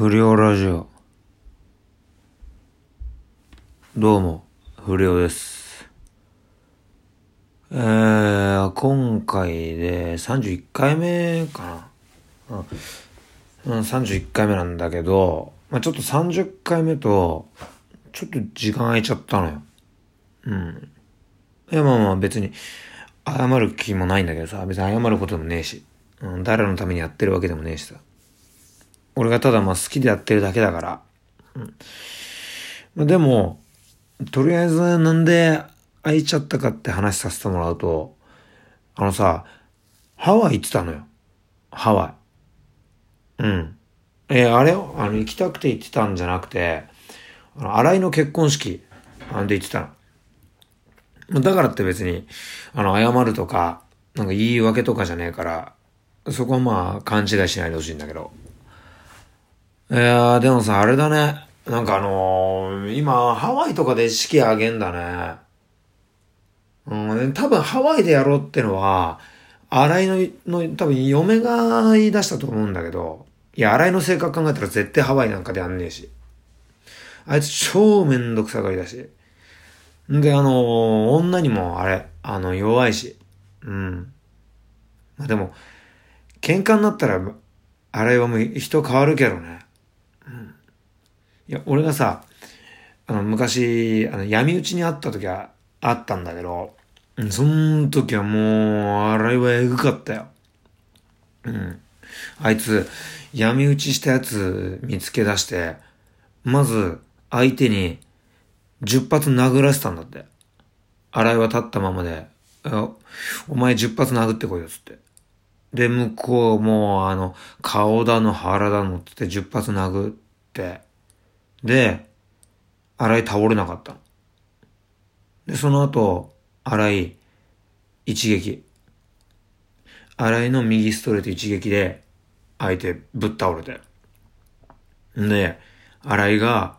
不良ラジオ。どうも不良です。今回で31回目かな、31回目なんだけど、ちょっと30回目とちょっと時間空いちゃったのよ。いや別に謝る気もないんだけどさ、別に謝ることでもねえし、誰のためにやってるわけでもねえしさ、俺がただ好きでやってるだけだから。でも、とりあえずなんで空いちゃったかって話させてもらうと、ハワイ行ってたのよ。ハワイ。行きたくて行ってたんじゃなくて、新井の結婚式で行ってたの。だからって別に、謝るとか、言い訳とかじゃねえから、そこは勘違いしないでほしいんだけど。いやー、でもさ、あれだね。今、ハワイとかで式あげんだね。多分ハワイでやろうってのは、新井の多分嫁が言い出したと思うんだけど、いや、新井の性格考えたら絶対ハワイなんかでやんねえし。あいつ超めんどくさがりだし。で、女にも弱いし。でも、喧嘩になったら、新井はもう人変わるけどね。いや、俺がさ、昔、闇討ちに会った時は、あったんだけど、その時はもう、あれはエグかったよ。あいつ、闇討ちしたやつ見つけ出して、まず、相手に、10発殴らせたんだって。新井は立ったままで、お前10発殴ってこいよ、つって。で、向こう、もう、顔だの、腹だの、つって10発殴って、で、新井倒れなかった。で、その後、新井、一撃。新井の右ストレート一撃で、相手ぶっ倒れて。で、新井が、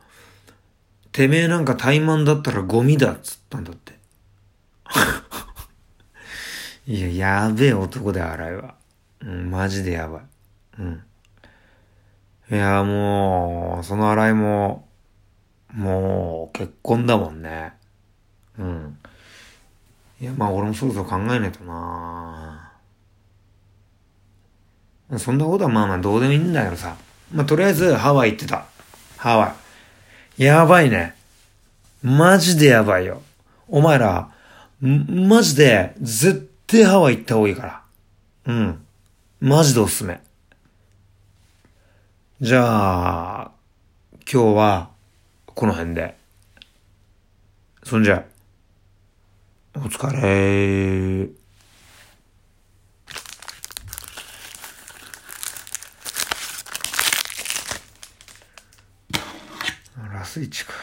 てめえなんか怠慢だったらゴミだっつったんだって。いや、やべえ男だよ、新井は。マジでやばい。いや、もう、その新井も、もう、結婚だもんね。いや、俺もそろそろ考えないとな。そんなことはどうでもいいんだけどさ。とりあえず、ハワイ行ってた。ハワイ。やばいね。マジでやばいよ。お前ら、マジで、絶対ハワイ行った方がいいから。マジでおすすめ。じゃあ、今日は、この辺で。そんじゃ、お疲れー。ラス1か。